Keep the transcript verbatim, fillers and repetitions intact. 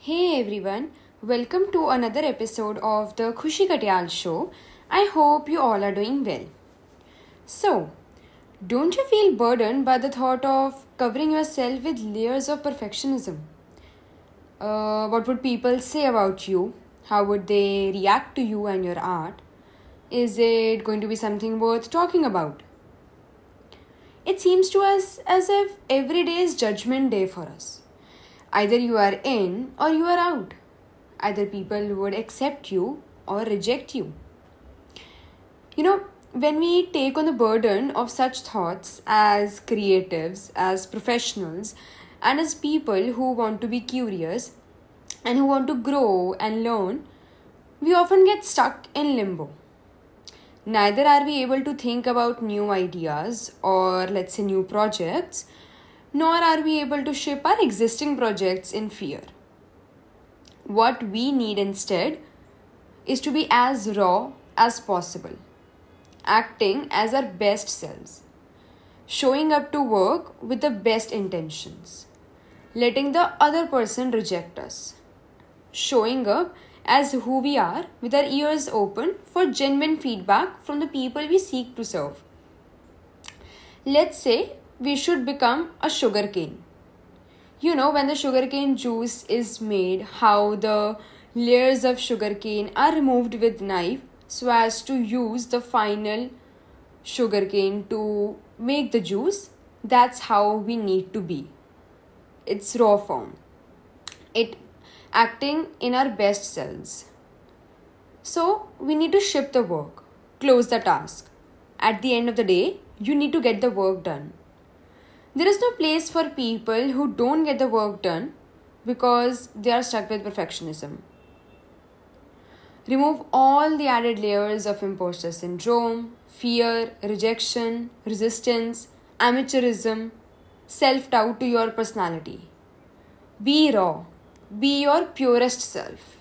Hey everyone, welcome to another episode of the Khushi Katyal show. I hope you all are doing well. So, don't you feel burdened by the thought of covering yourself with layers of perfectionism? Uh, what would people say about you? How would they react to you and your art? Is it going to be something worth talking about? It seems to us as if every day is judgment day for us. Either you are in or you are out. Either people would accept you or reject you. You know, when we take on the burden of such thoughts as creatives, as professionals, and as people who want to be curious and who want to grow and learn, we often get stuck in limbo. Neither are we able to think about new ideas or, let's say, new projects, nor are we able to ship our existing projects in fear. What we need instead is to be as raw as possible, acting as our best selves, showing up to work with the best intentions, letting the other person reject us, showing up as who we are with our ears open for genuine feedback from the people we seek to serve. Let's say we should become a sugarcane. You know, when the sugarcane juice is made, how the layers of sugarcane are removed with knife so as to use the final sugarcane to make the juice. That's how we need to be. It's raw form. It acting in our best selves. So we need to ship the work, close the task. At the end of the day, you need to get the work done. There is no place for people who don't get the work done because they are stuck with perfectionism. Remove all the added layers of imposter syndrome, fear, rejection, resistance, amateurism, self-doubt to your personality. Be raw. Be your purest self.